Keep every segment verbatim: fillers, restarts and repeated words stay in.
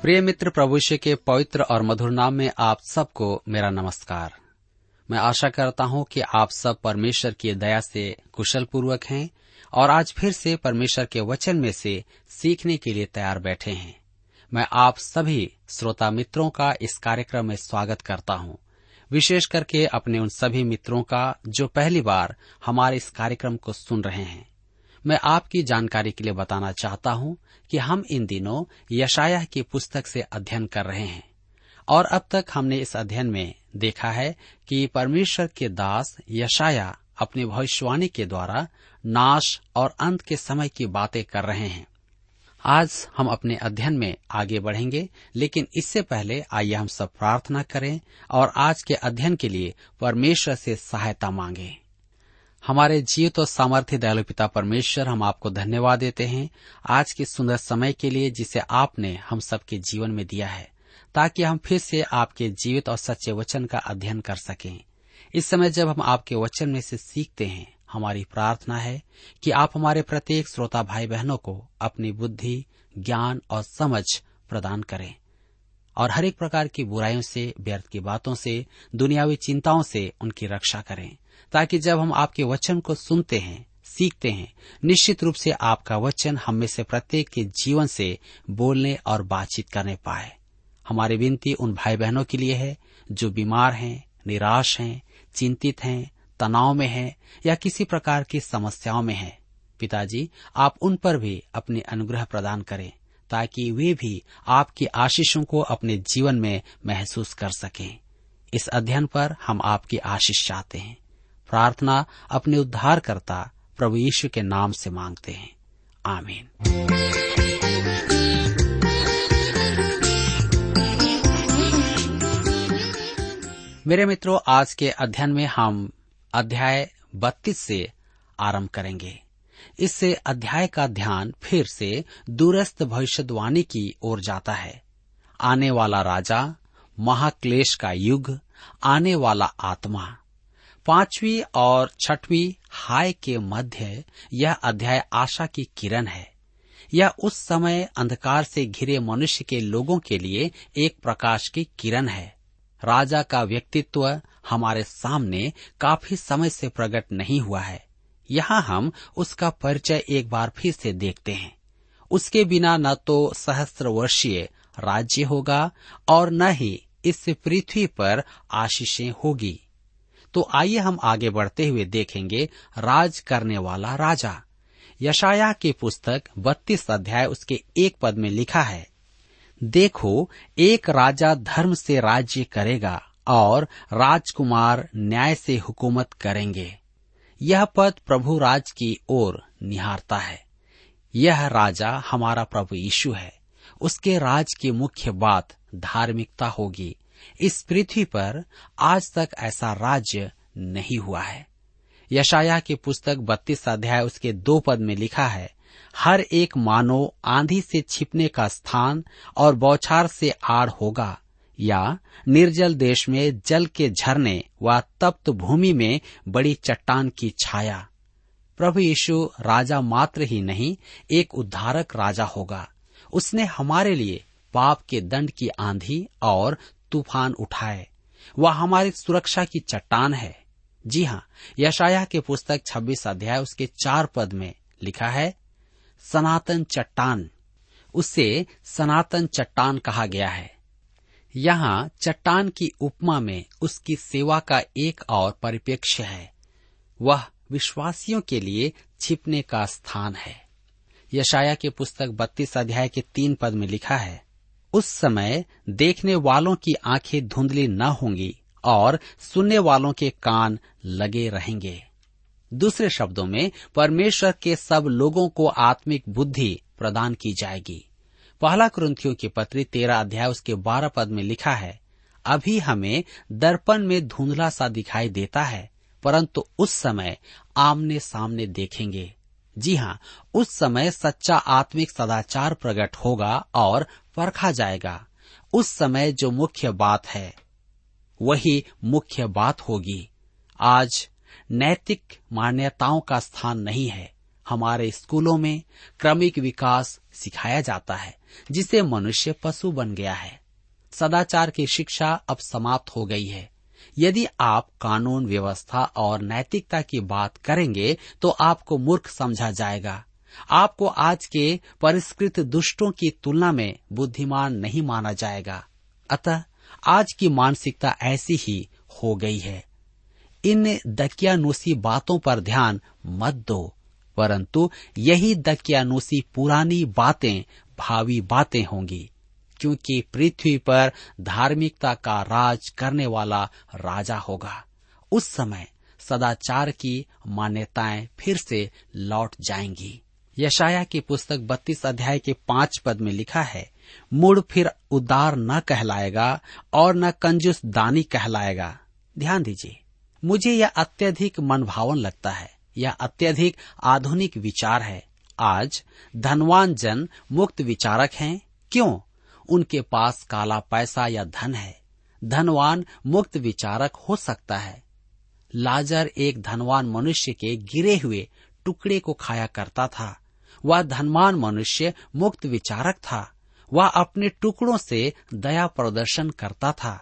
प्रिय मित्र, प्रभु यीशु के पवित्र और मधुर नाम में आप सबको मेरा नमस्कार। मैं आशा करता हूं कि आप सब परमेश्वर की दया से कुशल पूर्वक हैं और आज फिर से परमेश्वर के वचन में से सीखने के लिए तैयार बैठे हैं। मैं आप सभी श्रोता मित्रों का इस कार्यक्रम में स्वागत करता हूं, विशेष करके अपने उन सभी मित्रों का जो पहली बार हमारे इस कार्यक्रम को सुन रहे हैं। मैं आपकी जानकारी के लिए बताना चाहता हूँ कि हम इन दिनों यशायाह की पुस्तक से अध्ययन कर रहे हैं और अब तक हमने इस अध्ययन में देखा है कि परमेश्वर के दास यशायाह अपने भविष्यवाणी के द्वारा नाश और अंत के समय की बातें कर रहे हैं। आज हम अपने अध्ययन में आगे बढ़ेंगे, लेकिन इससे पहले आइए हम सब प्रार्थना करें और आज के अध्ययन के लिए परमेश्वर से सहायता मांगें। हमारे जीवित और सामर्थ्य दयालु पिता परमेश्वर, हम आपको धन्यवाद देते हैं आज के सुंदर समय के लिए जिसे आपने हम सबके जीवन में दिया है, ताकि हम फिर से आपके जीवित और सच्चे वचन का अध्ययन कर सकें। इस समय जब हम आपके वचन में से सीखते हैं, हमारी प्रार्थना है कि आप हमारे प्रत्येक श्रोता भाई बहनों को अपनी बुद्धि, ज्ञान और समझ प्रदान करें और हर एक प्रकार की बुराइयों से, व्यर्थ की बातों से, दुनियावी चिंताओं से उनकी रक्षा करें, ताकि जब हम आपके वचन को सुनते हैं, सीखते हैं, निश्चित रूप से आपका वचन हम में से प्रत्येक के जीवन से बोलने और बातचीत करने पाए। हमारी विनती उन भाई बहनों के लिए है जो बीमार हैं, निराश हैं, चिंतित हैं, तनाव में हैं या किसी प्रकार की समस्याओं में हैं। पिताजी, आप उन पर भी अपने अनुग्रह प्रदान करें, ताकि वे भी आपकी आशीषों को अपने जीवन में महसूस कर सकें। इस अध्ययन पर हम आपकी आशीष चाहते हैं। प्रार्थना अपने उद्धारकर्ता प्रभु यीशु के नाम से मांगते हैं, आमीन। मेरे मित्रों, आज के अध्ययन में हम अध्याय बत्तीस से आरंभ करेंगे। इससे अध्याय का ध्यान फिर से दूरस्थ भविष्यवाणी की ओर जाता है। आने वाला राजा, महाक्लेश का युग, आने वाला आत्मा। पांचवी और छठवीं हाय के मध्य यह अध्याय आशा की किरण है। यह उस समय अंधकार से घिरे मनुष्य के लोगों के लिए एक प्रकाश की किरण है। राजा का व्यक्तित्व हमारे सामने काफी समय से प्रकट नहीं हुआ है। यहाँ हम उसका परिचय एक बार फिर से देखते हैं। उसके बिना न तो सहस्त्र वर्षीय राज्य होगा और न ही इस पृथ्वी पर आशीषें होगी। तो आइए हम आगे बढ़ते हुए देखेंगे राज करने वाला राजा। यशायाह की पुस्तक बत्तीस अध्याय उसके एक पद में लिखा है, देखो एक राजा धर्म से राज्य करेगा और राजकुमार न्याय से हुकूमत करेंगे। यह पद प्रभु राज की ओर निहारता है। यह राजा हमारा प्रभु यीशु है। उसके राज की मुख्य बात धार्मिकता होगी। इस पृथ्वी पर आज तक ऐसा राज्य नहीं हुआ है। यशायाह की पुस्तक बत्तीस अध्याय उसके दो पद में लिखा है, हर एक मानो आंधी से छिपने का स्थान और बौछार से आड़ होगा, या निर्जल देश में जल के झरने व तप्त भूमि में बड़ी चट्टान की छाया। प्रभु यीशु राजा मात्र ही नहीं, एक उद्धारक राजा होगा। उसने हमारे लिए पाप के दंड की आंधी और तूफान उठाए। वह हमारी सुरक्षा की चट्टान है। जी हाँ, यशायाह के पुस्तक छब्बीस अध्याय उसके चार पद में लिखा है, सनातन चट्टान। उसे सनातन चट्टान कहा गया है। यहाँ चट्टान की उपमा में उसकी सेवा का एक और परिप्रेक्ष्य है, वह विश्वासियों के लिए छिपने का स्थान है। यशायाह की पुस्तक बत्तीस अध्याय के तीन पद में लिखा है, उस समय देखने वालों की आंखें धुंधली न होंगी और सुनने वालों के कान लगे रहेंगे। दूसरे शब्दों में परमेश्वर के सब लोगों को आत्मिक बुद्धि प्रदान की जाएगी। पहला कुरिन्थियों की पत्री तेरह अध्याय उसके बारह पद में लिखा है, अभी हमें दर्पण में धुंधला सा दिखाई देता है, परंतु उस समय आमने सामने देखेंगे। जी हाँ, उस समय सच्चा आत्मिक सदाचार प्रकट होगा और परखा जाएगा। उस समय जो मुख्य बात है वही मुख्य बात होगी। आज नैतिक मान्यताओं का स्थान नहीं है। हमारे स्कूलों में क्रमिक विकास सिखाया जाता है, जिसे मनुष्य पशु बन गया है। सदाचार की शिक्षा अब समाप्त हो गई है। यदि आप कानून व्यवस्था और नैतिकता की बात करेंगे तो आपको मूर्ख समझा जाएगा। आपको आज के परिष्कृत दुष्टों की तुलना में बुद्धिमान नहीं माना जाएगा। अतः आज की मानसिकता ऐसी ही हो गई है। इन दकियानूसी बातों पर ध्यान मत दो, परंतु यही दकियानूसी पुरानी बातें भावी बातें होंगी, क्योंकि पृथ्वी पर धार्मिकता का राज करने वाला राजा होगा। उस समय सदाचार की मान्यताएं फिर से लौट जाएंगी। यशायाह की पुस्तक बत्तीस अध्याय के पांच पद में लिखा है, मुड़ फिर उदार न कहलाएगा और न कंजूस दानी कहलाएगा। ध्यान दीजिए, मुझे यह अत्यधिक मनभावन लगता है। यह अत्यधिक आधुनिक विचार है। आज धनवान जन मुक्त विचारक हैं। क्यों? उनके पास काला पैसा या धन है। धनवान मुक्त विचारक हो सकता है। लाजर एक धनवान मनुष्य के गिरे हुए टुकड़े को खाया करता था। वह धनवान मनुष्य मुक्त विचारक था। वह अपने टुकड़ों से दया प्रदर्शन करता था।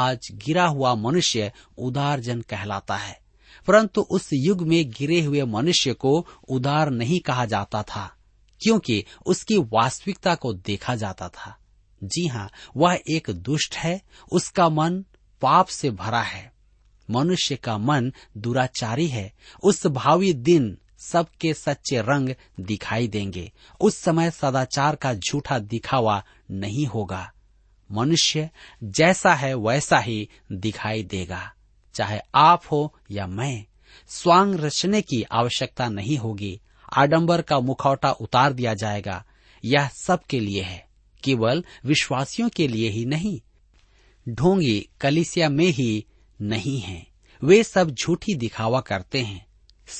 आज गिरा हुआ मनुष्य उदार जन कहलाता है, परंतु उस युग में गिरे हुए मनुष्य को उदार नहीं कहा जाता था, क्योंकि उसकी वास्तविकता को देखा जाता था। जी हाँ, वह एक दुष्ट है। उसका मन पाप से भरा है। मनुष्य का मन दुराचारी है। उस भावी दिन सबके सच्चे रंग दिखाई देंगे। उस समय सदाचार का झूठा दिखावा नहीं होगा। मनुष्य जैसा है वैसा ही दिखाई देगा। चाहे आप हो या मैं, स्वांग रचने की आवश्यकता नहीं होगी। आडंबर का मुखौटा उतार दिया जाएगा। यह सबके लिए है, केवल विश्वासियों के लिए ही नहीं। ढोंगी कलीसिया में ही नहीं है। वे सब झूठी दिखावा करते हैं।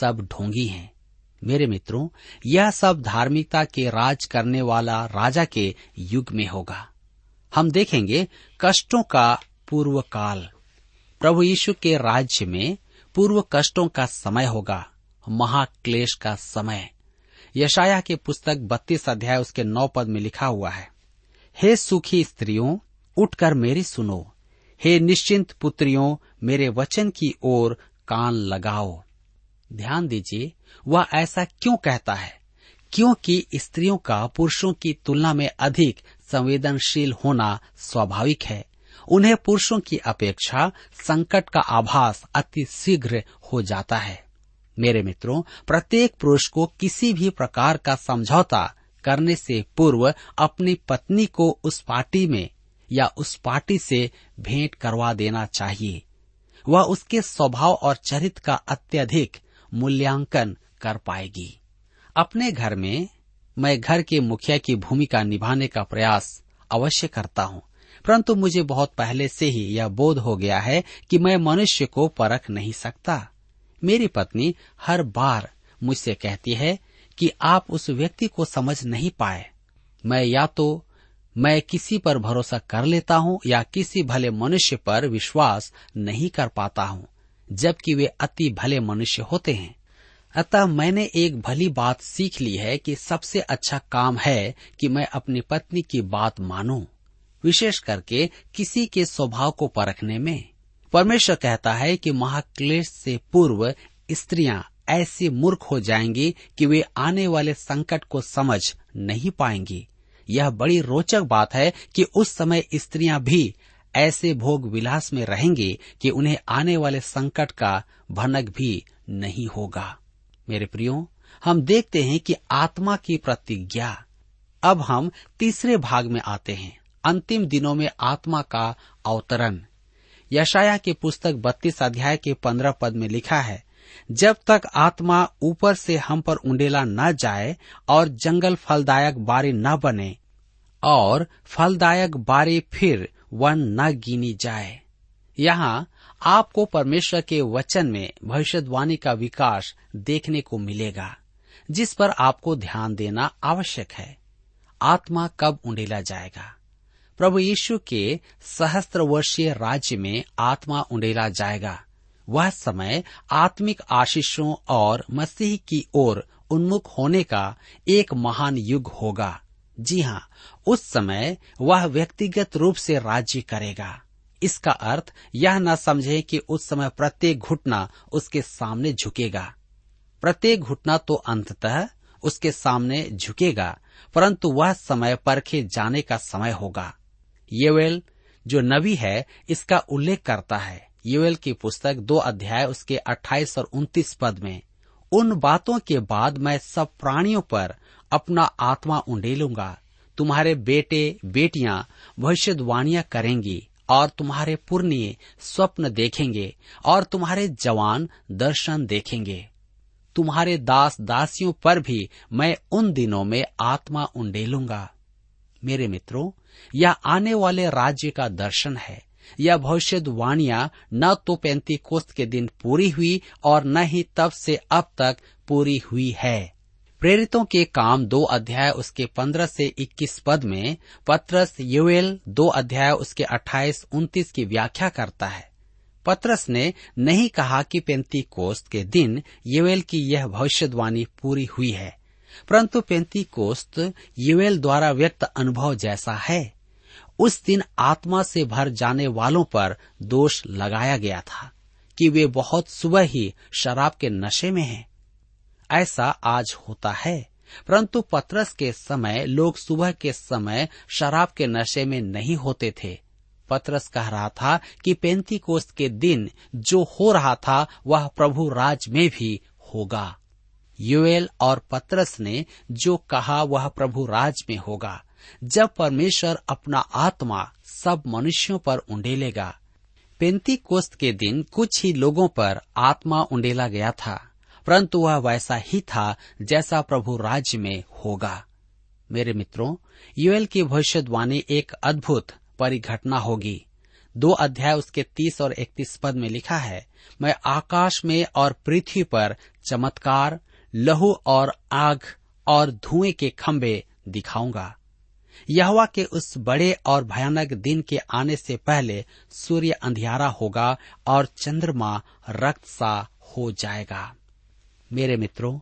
सब ढोंगी हैं। मेरे मित्रों, यह सब धार्मिकता के राज करने वाला राजा के युग में होगा। हम देखेंगे कष्टों का पूर्व काल। प्रभु यीशु के राज्य में पूर्व कष्टों का समय होगा, महाक्लेश का समय। यशायाह के पुस्तक बत्तीस अध्याय उसके नौ पद में लिखा हुआ है, हे सुखी स्त्रियों, उठकर मेरी सुनो। हे निश्चिंत पुत्रियों, मेरे वचन की ओर कान लगाओ। ध्यान दीजिए, वह ऐसा क्यों कहता है? क्योंकि स्त्रियों का पुरुषों की तुलना में अधिक संवेदनशील होना स्वाभाविक है। उन्हें पुरुषों की अपेक्षा संकट का आभास अति शीघ्र हो जाता है। मेरे मित्रों, प्रत्येक पुरुष को किसी भी प्रकार का समझौता करने से पूर्व अपनी पत्नी को उस पार्टी में या उस पार्टी से भेंट करवा देना चाहिए। वह उसके स्वभाव और चरित्र का अत्यधिक मूल्यांकन कर पाएगी। अपने घर में मैं घर के मुखिया की भूमिका निभाने का प्रयास अवश्य करता हूँ, परंतु मुझे बहुत पहले से ही यह बोध हो गया है कि मैं मनुष्य को परख नहीं सकता। मेरी पत्नी हर बार मुझसे कहती है कि आप उस व्यक्ति को समझ नहीं पाए। मैं या तो मैं किसी पर भरोसा कर लेता हूँ या किसी भले मनुष्य पर विश्वास नहीं कर पाता हूँ, जबकि वे अति भले मनुष्य होते हैं। अतः मैंने एक भली बात सीख ली है कि सबसे अच्छा काम है कि मैं अपनी पत्नी की बात मानूं, विशेष करके किसी के स्वभाव को परखने में। परमेश्वर कहता है कि महाक्लेश से पूर्व स्त्रियां ऐसी मूर्ख हो जाएंगी कि वे आने वाले संकट को समझ नहीं पाएंगी। यह बड़ी रोचक बात है कि उस समय स्त्रियां भी ऐसे भोग विलास में रहेंगी कि उन्हें आने वाले संकट का भनक भी नहीं होगा। मेरे प्रियो, हम देखते हैं कि आत्मा की प्रतिज्ञा। अब हम तीसरे भाग में आते हैं, अंतिम दिनों में आत्मा का अवतरण। यशायाह की पुस्तक बत्तीस अध्याय के पंद्रह पद में लिखा है, जब तक आत्मा ऊपर से हम पर उंडेला न जाए और जंगल फलदायक बारी न बने और फलदायक बारी फिर वन न गिनी जाए। यहाँ आपको परमेश्वर के वचन में भविष्यवाणी का विकास देखने को मिलेगा, जिस पर आपको ध्यान देना आवश्यक है। आत्मा कब उंडेला जाएगा? प्रभु यीशु के सहस्त्र वर्षीय राज्य में आत्मा उंडेला जाएगा। वह समय आत्मिक आशीषों और मसीह की ओर उन्मुख होने का एक महान युग होगा। जी हाँ, उस समय वह व्यक्तिगत रूप से राज्य करेगा। इसका अर्थ यह न समझे कि उस समय प्रत्येक घुटना उसके सामने झुकेगा। प्रत्येक घुटना तो अंततः उसके सामने झुकेगा, परंतु वह समय परखे जाने का समय होगा। योवेल जो नबी है, इसका उल्लेख करता है। योवेल की पुस्तक दो अध्याय उसके अट्ठाईस और उनतीस पद में, उन बातों के बाद मैं सब प्राणियों पर अपना आत्मा उंडेलूंगा, तुम्हारे बेटे बेटियां भविष्यवाणियां करेंगी और तुम्हारे पुरनिये स्वप्न देखेंगे और तुम्हारे जवान दर्शन देखेंगे। तुम्हारे दास दासियों पर भी मैं उन दिनों में आत्मा उंडेलूंगा। मेरे मित्रों, यह आने वाले राज्य का दर्शन है। यह भविष्यवाणियां न तो पेंतीकोस्त के दिन पूरी हुई और न ही तब से अब तक पूरी हुई है। प्रेरितों के काम दो अध्याय उसके पंद्रह से इक्कीस पद में पत्रस योवेल दो अध्याय उसके अट्ठाईस उनतीस की व्याख्या करता है। पत्रस ने नहीं कहा कि पेंतीकोस्त के दिन योवेल की यह भविष्यवाणी पूरी हुई है, परंतु पेंतीकोस्त योवेल द्वारा व्यक्त अनुभव जैसा है। उस दिन आत्मा से भर जाने वालों पर दोष लगाया गया था कि वे बहुत सुबह ही शराब के नशे में हैं। ऐसा आज होता है, परंतु पतरस के समय लोग सुबह के समय शराब के नशे में नहीं होते थे। पतरस कह रहा था कि पेंतीकोस्त के दिन जो हो रहा था वह प्रभु राज में भी होगा। योवेल और पतरस ने जो कहा वह प्रभु राज में होगा, जब परमेश्वर अपना आत्मा सब मनुष्यों पर उंडेलेगा। पेंतीकोस्त के दिन कुछ ही लोगों पर आत्मा उंडेला गया था, परंतु वह वैसा ही था जैसा प्रभु राज्य में होगा। मेरे मित्रों, योएल की भविष्यवाणी एक अद्भुत परिघटना होगी। दो अध्याय उसके तीस और इकतीस पद में लिखा है, मैं आकाश में और पृथ्वी पर चमत्कार, लहू और आग और धुएं के खंबे दिखाऊंगा। यहोवा के उस बड़े और भयानक दिन के आने से पहले सूर्य अंधियारा होगा और चंद्रमा रक्त सा हो जाएगा। मेरे मित्रों,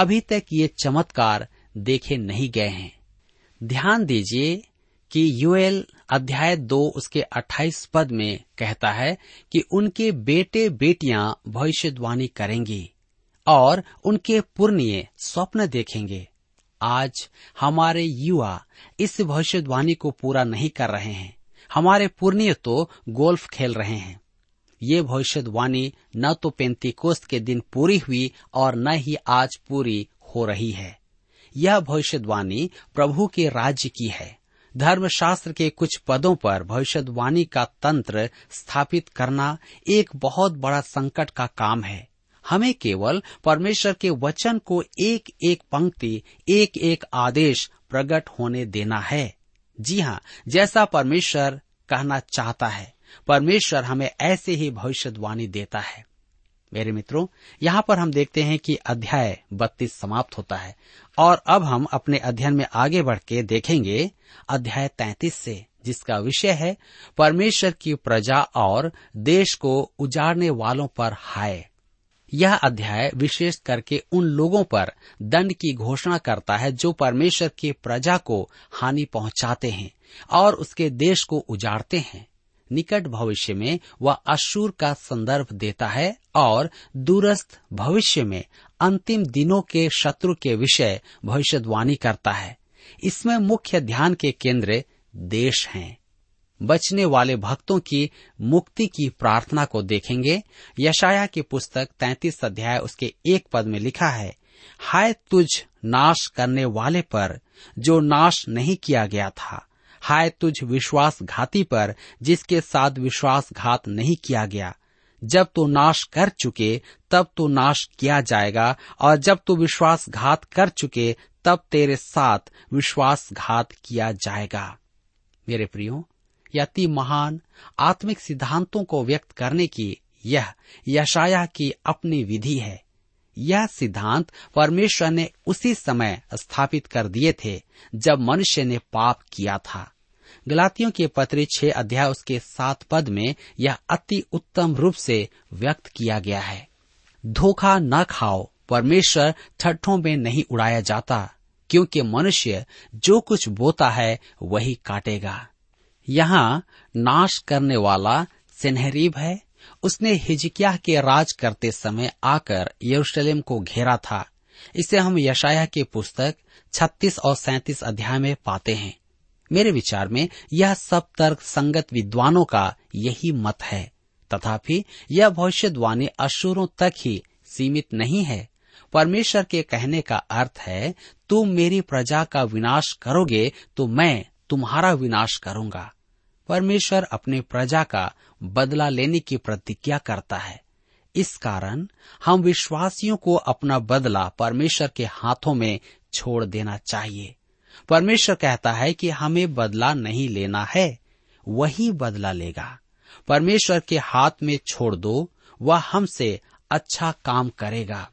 अभी तक ये चमत्कार देखे नहीं गए हैं। ध्यान दीजिए कि योएल अध्याय दो उसके अट्ठाईस पद में कहता है कि उनके बेटे बेटियां भविष्यवाणी करेंगी और उनके पुरनिये स्वप्न देखेंगे। आज हमारे युवा इस भविष्यवाणी को पूरा नहीं कर रहे हैं। हमारे पुरनिये तो गोल्फ खेल रहे हैं। ये भविष्यवाणी न तो पेंतीकोस्त के दिन पूरी हुई और न ही आज पूरी हो रही है। यह भविष्यवाणी प्रभु के राज्य की है। धर्मशास्त्र के कुछ पदों पर भविष्यवाणी का तंत्र स्थापित करना एक बहुत बड़ा संकट का काम है। हमें केवल परमेश्वर के वचन को एक एक पंक्ति, एक एक आदेश प्रकट होने देना है। जी हाँ, जैसा परमेश्वर कहना चाहता है। परमेश्वर हमें ऐसे ही भविष्यवाणी देता है। मेरे मित्रों, यहाँ पर हम देखते हैं कि अध्याय बत्तीस समाप्त होता है और अब हम अपने अध्ययन में आगे बढ़ के देखेंगे अध्याय तैंतीस से, जिसका विषय है परमेश्वर की प्रजा और देश को उजाड़ने वालों पर हाय। यह अध्याय विशेष करके उन लोगों पर दंड की घोषणा करता है जो परमेश्वर की प्रजा को हानि पहुंचाते हैं और उसके देश को उजाड़ते हैं। निकट भविष्य में वह अशूर का संदर्भ देता है और दूरस्थ भविष्य में अंतिम दिनों के शत्रु के विषय भविष्यवाणी करता है। इसमें मुख्य ध्यान के केंद्र देश हैं। बचने वाले भक्तों की मुक्ति की प्रार्थना को देखेंगे। यशायाह की पुस्तक तैंतीस अध्याय उसके एक पद में लिखा है, हाय तुझ नाश करने वाले पर जो नाश नहीं किया गया था, हाय तुझ विश्वासघाती पर जिसके साथ विश्वासघात नहीं किया गया। जब तू नाश कर चुके तब तू नाश किया जाएगा, और जब तू विश्वासघात कर चुके तब तेरे साथ विश्वासघात किया जाएगा। मेरे प्रियो, अति महान आत्मिक सिद्धांतों को व्यक्त करने की यह यशायाह की अपनी विधि है। यह सिद्धांत परमेश्वर ने उसी समय स्थापित कर दिए थे जब मनुष्य ने पाप किया था। गलातियों के पत्री छह अध्याय उसके सात पद में यह अति उत्तम रूप से व्यक्त किया गया है। धोखा न खाओ, परमेश्वर ठट्ठों में नहीं उड़ाया जाता, क्योंकि मनुष्य जो कुछ बोता है वही काटेगा। यहाँ नाश करने वाला सेनहेरीब है। उसने हिजकिय्याह के राज करते समय आकर यरूशलेम को घेरा था। इसे हम यशायाह की पुस्तक छत्तीस और सैंतीस अध्याय में पाते हैं। मेरे विचार में यह सब तर्क संगत विद्वानों का यही मत है। तथापि यह भविष्यवाणी अशुरों तक ही सीमित नहीं है। परमेश्वर के कहने का अर्थ है, तुम मेरी प्रजा का विनाश करोगे तो मैं तुम्हारा विनाश करूंगा। परमेश्वर अपने प्रजा का बदला लेने की प्रतिज्ञा करता है। इस कारण हम विश्वासियों को अपना बदला परमेश्वर के हाथों में छोड़ देना चाहिए। परमेश्वर कहता है कि हमें बदला नहीं लेना है, वही बदला लेगा। परमेश्वर के हाथ में छोड़ दो, वह हमसे अच्छा काम करेगा।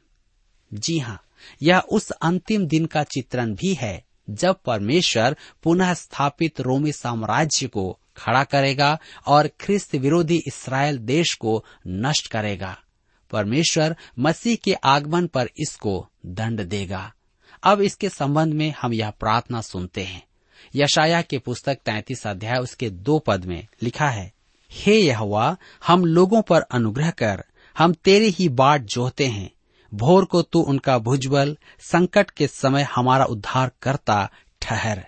जी हाँ, यह उस अंतिम दिन का चित्रण भी है जब परमेश्वर पुनः स्थापित रोमी साम्राज्य को खड़ा करेगा और ख्रिस्त विरोधी इस्राएल देश को नष्ट करेगा। परमेश्वर मसीह के आगमन पर इसको दंड देगा। अब इसके संबंध में हम यह प्रार्थना सुनते हैं। यशायाह के पुस्तक तैंतीस अध्याय उसके दो पद में लिखा है, हे यहोवा, हम लोगों पर अनुग्रह कर, हम तेरे ही बाट जोहते हैं। भोर को तू उनका भुजबल, संकट के समय हमारा उद्धार करता ठहर।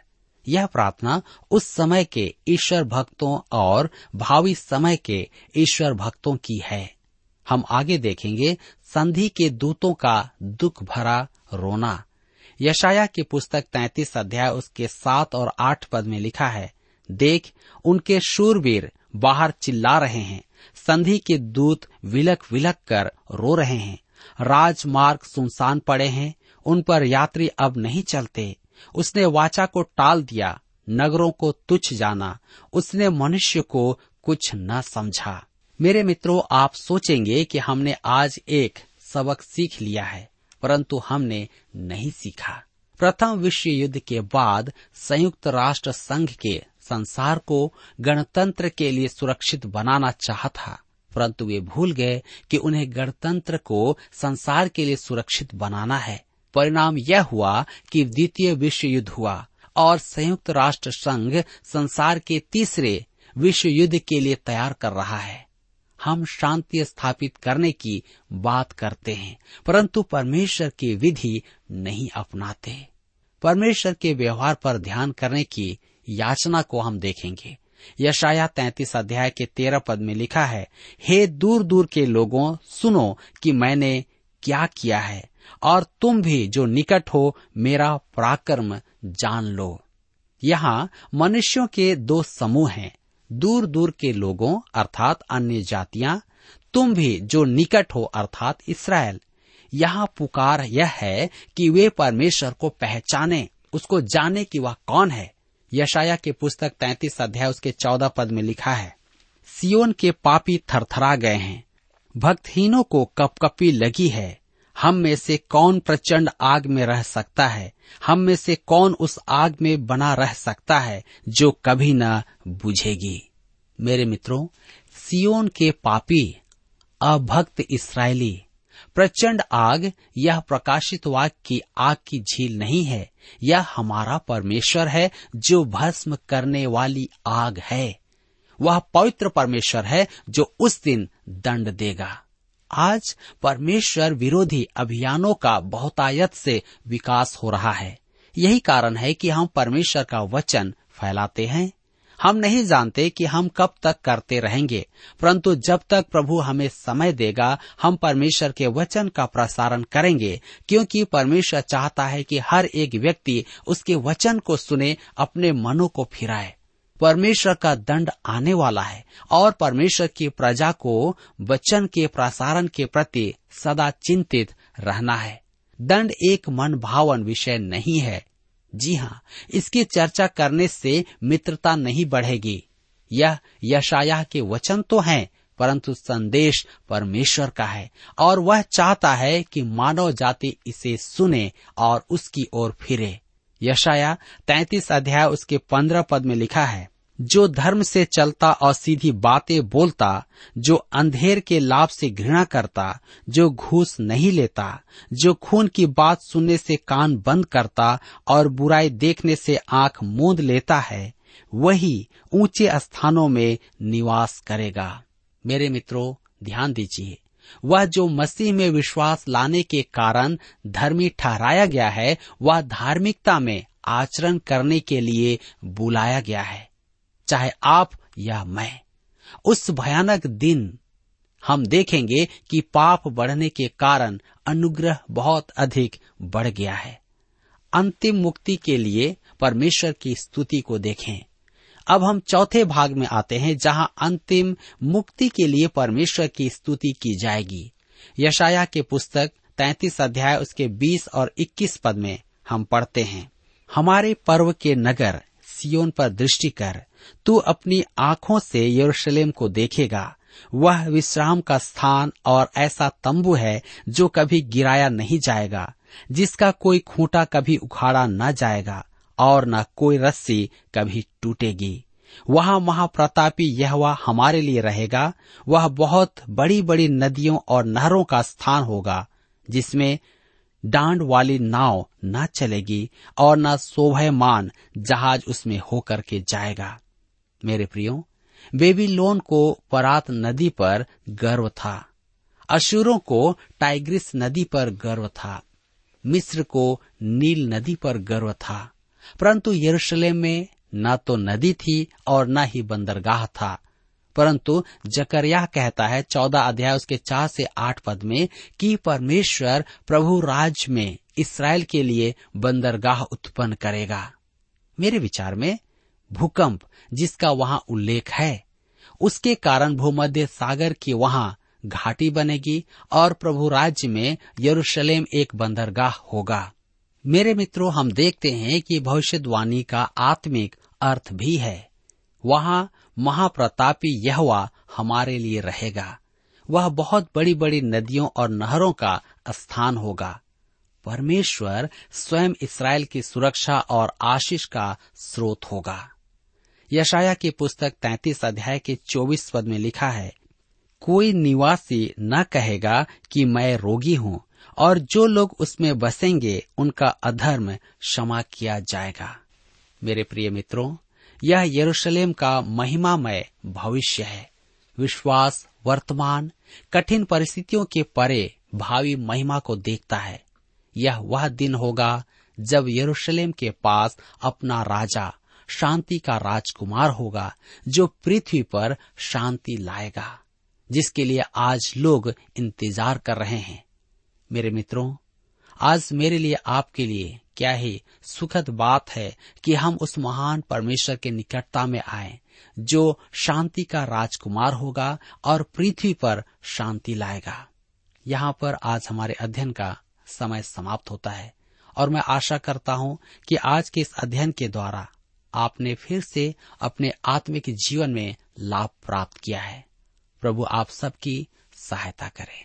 यह प्रार्थना उस समय के ईश्वर भक्तों और भावी समय के ईश्वर भक्तों की है। हम आगे देखेंगे संधि के दूतों का दुख भरा रोना। यशायाह की पुस्तक तैंतीस अध्याय उसके सात और आठ पद में लिखा है, देख उनके शूरवीर बाहर चिल्ला रहे हैं, संधि के दूत विलक विलक कर रो रहे हैं। राजमार्ग सुनसान पड़े हैं, उन पर यात्री अब नहीं चलते। उसने वाचा को टाल दिया, नगरों को तुच्छ जाना, उसने मनुष्य को कुछ न समझा। मेरे मित्रों, आप सोचेंगे कि हमने आज एक सबक सीख लिया है, परंतु हमने नहीं सीखा। प्रथम विश्व युद्ध के बाद संयुक्त राष्ट्र संघ के संसार को गणतंत्र के लिए सुरक्षित बनाना चाहा था, परंतु वे भूल गए कि उन्हें गणतंत्र को संसार के लिए सुरक्षित बनाना है। परिणाम यह हुआ कि द्वितीय विश्व युद्ध हुआ और संयुक्त राष्ट्र संघ संसार के तीसरे विश्व युद्ध के लिए तैयार कर रहा है। हम शांति स्थापित करने की बात करते हैं, परंतु परमेश्वर की विधि नहीं अपनाते। परमेश्वर के व्यवहार पर ध्यान करने की याचना को हम देखेंगे। यशायाह तैंतीस अध्याय के तेरह पद में लिखा है, हे दूर दूर के लोगों, सुनो कि मैंने क्या किया है, और तुम भी जो निकट हो मेरा पराक्रम जान लो। यहाँ मनुष्यों के दो समूह हैं, दूर दूर के लोगों अर्थात अन्य जातियां, तुम भी जो निकट हो अर्थात इस्राएल। यहाँ पुकार यह है कि वे परमेश्वर को पहचाने, उसको जाने कि वह कौन है। यशायाह के पुस्तक तैंतीस अध्याय उसके चौदह पद में लिखा है, सियोन के पापी थरथरा गए हैं, भक्तहीनों को कपकपी लगी है। हम में से कौन प्रचंड आग में रह सकता है? हम में से कौन उस आग में बना रह सकता है जो कभी न बुझेगी? मेरे मित्रों, सियोन के पापी अभक्त इस्राएली, प्रचंड आग, यह प्रकाशित वाक्य की आग की झील नहीं है। यह हमारा परमेश्वर है जो भस्म करने वाली आग है। वह पवित्र परमेश्वर है जो उस दिन दंड देगा। आज परमेश्वर विरोधी अभियानों का बहुतायत से विकास हो रहा है। यही कारण है कि हम परमेश्वर का वचन फैलाते हैं। हम नहीं जानते कि हम कब तक करते रहेंगे, परंतु जब तक प्रभु हमें समय देगा हम परमेश्वर के वचन का प्रसारण करेंगे, क्योंकि परमेश्वर चाहता है कि हर एक व्यक्ति उसके वचन को सुने, अपने मनों को फिराए। परमेश्वर का दंड आने वाला है और परमेश्वर की प्रजा को वचन के प्रसारण के प्रति सदा चिंतित रहना है। दंड एक मन भावन विषय नहीं है। जी हाँ, इसकी चर्चा करने से मित्रता नहीं बढ़ेगी। यह यशायाह के वचन तो हैं, परंतु संदेश परमेश्वर का है और वह चाहता है कि मानव जाति इसे सुने और उसकी ओर फिरे। यशायाह तैंतीस अध्याय उसके पंद्रह पद में लिखा है, जो धर्म से चलता और सीधी बातें बोलता, जो अंधेर के लाभ से घृणा करता, जो घूस नहीं लेता, जो खून की बात सुनने से कान बंद करता और बुराई देखने से आंख मूंद लेता है, वही ऊंचे स्थानों में निवास करेगा। मेरे मित्रों, ध्यान दीजिए, वह जो मसीह में विश्वास लाने के कारण धर्मी ठहराया गया है, वह धार्मिकता में आचरण करने के लिए बुलाया गया है। चाहे आप या मैं, उस भयानक दिन हम देखेंगे कि पाप बढ़ने के कारण अनुग्रह बहुत अधिक बढ़ गया है। अंतिम मुक्ति के लिए परमेश्वर की स्तुति को देखें। अब हम चौथे भाग में आते हैं, जहां अंतिम मुक्ति के लिए परमेश्वर की स्तुति की जाएगी। यशायाह के पुस्तक तैंतीस अध्याय उसके बीस और इक्कीस पद में हम पढ़ते हैं, हमारे पर्व के नगर सियोन पर दृष्टि कर, तू अपनी आँखों से यरूशलेम को देखेगा। वह विश्राम का स्थान और ऐसा तंबू है जो कभी गिराया नहीं जाएगा, जिसका कोई खूंटा कभी उखाड़ा न जाएगा और न कोई रस्सी कभी टूटेगी। वहाँ महाप्रतापी यहोवा हमारे लिए रहेगा। वह बहुत बड़ी बड़ी नदियों और नहरों का स्थान होगा, जिसमें डांड वाली नाव न चलेगी और न शोभायमान जहाज उसमें होकर के जाएगा। मेरे प्रियो, बेबीलोन को परात नदी पर गर्व था, अशूरों को टाइग्रिस नदी पर गर्व था, मिस्र को नील नदी पर गर्व था, परंतु यरूशलेम में न तो नदी थी और न ही बंदरगाह था। परंतु जकरिया कहता है चौदह अध्याय उसके चार से आठ पद में कि परमेश्वर प्रभु राज में इसराइल के लिए बंदरगाह उत्पन्न करेगा। मेरे विचार में भूकंप जिसका वहां उल्लेख है, उसके कारण भूमध्य सागर की वहां घाटी बनेगी और प्रभु राज्य में यरूशलेम एक बंदरगाह होगा। मेरे मित्रों, हम देखते हैं कि भविष्यवाणी का आत्मिक अर्थ भी है। वहाँ महाप्रतापी यहोवा हमारे लिए रहेगा। वह बहुत बड़ी बड़ी नदियों और नहरों का स्थान होगा। परमेश्वर स्वयं इसराइल की सुरक्षा और आशीष का स्रोत होगा। यशायाह की पुस्तक तैंतीस अध्याय के चौबीस पद में लिखा है, कोई निवासी न कहेगा कि मैं रोगी हूँ, और जो लोग उसमें बसेंगे उनका अधर्म क्षमा किया जाएगा। मेरे प्रिय मित्रों, यह यरूशलेम का महिमामय भविष्य है। विश्वास वर्तमान कठिन परिस्थितियों के परे भावी महिमा को देखता है। यह वह दिन होगा जब यरूशलेम के पास अपना राजा, शांति का राजकुमार होगा, जो पृथ्वी पर शांति लाएगा, जिसके लिए आज लोग इंतजार कर रहे हैं। मेरे मित्रों, आज मेरे लिए, आपके लिए क्या ही सुखद बात है कि हम उस महान परमेश्वर के निकटता में आए, जो शांति का राजकुमार होगा और पृथ्वी पर शांति लाएगा। यहाँ पर आज हमारे अध्ययन का समय समाप्त होता है और मैं आशा करता हूँ कि आज के इस अध्ययन के द्वारा आपने फिर से अपने आत्मिक जीवन में लाभ प्राप्त किया है। प्रभु आप सबकी सहायता करे।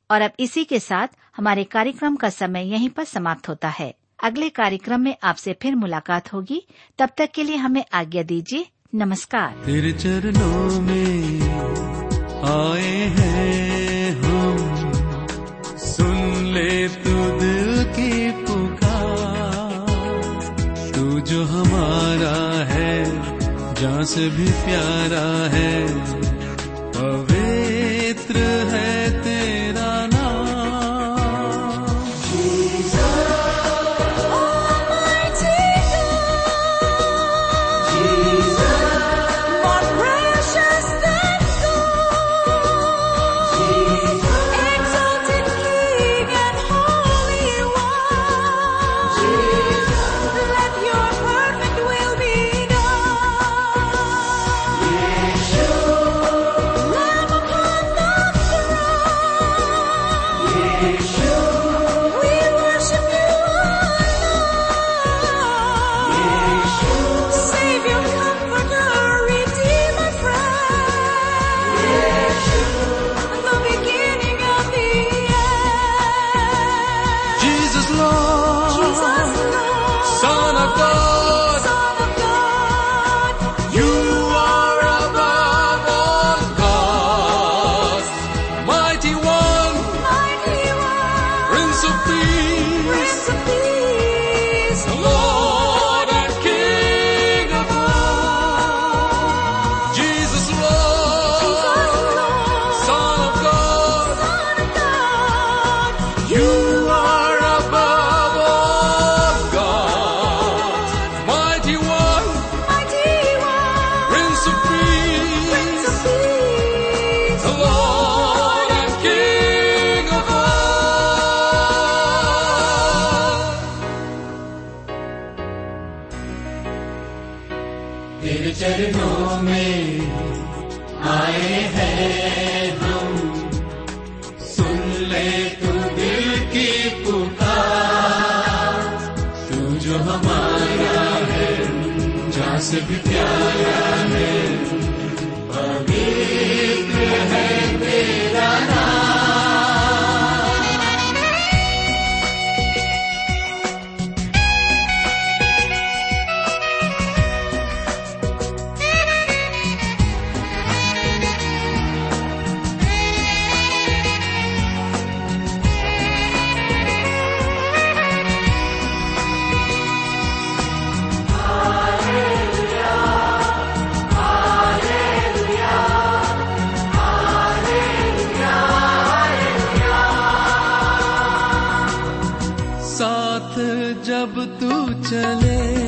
और अब इसी के साथ हमारे कार्यक्रम का समय यहीं पर समाप्त होता है। अगले कार्यक्रम में आपसे फिर मुलाकात होगी। तब तक के लिए हमें आज्ञा दीजिए। नमस्कार। तेरे चरणों में आए हैं हम, सुन ले तू दिल की पुकार। तू जो हमारा है, जहाँ से भी प्यारा है, पवित्र है तेरा नाम। Jesus, oh my Jesus, Jesus, my precious God, Jesus, exalted King and Holy One, Jesus, let your perfect will be done. Lamb upon the throne, we worship you, our Lord. Savior, Comforter, Redeemer, friend, the beginning of the end. Jesus Lord, Jesus Lord, Son of God, Son of God, You are above all gods, mighty one, mighty one, Prince of Prince Peace, of Peace, Lord and King above. Jesus Lord, Son of God, Son of God, You are above all gods, mighty one, mighty one, Prince of Prince of Peace, Peace, Lord and King above. तेरे चरणों में आए हैं हम, सुन ले तू दिल की पुकार। तू जो हमारा है, जहाँ से भी प्यारा है, पवित्र है तेरा नाम। साथ जब तू चले,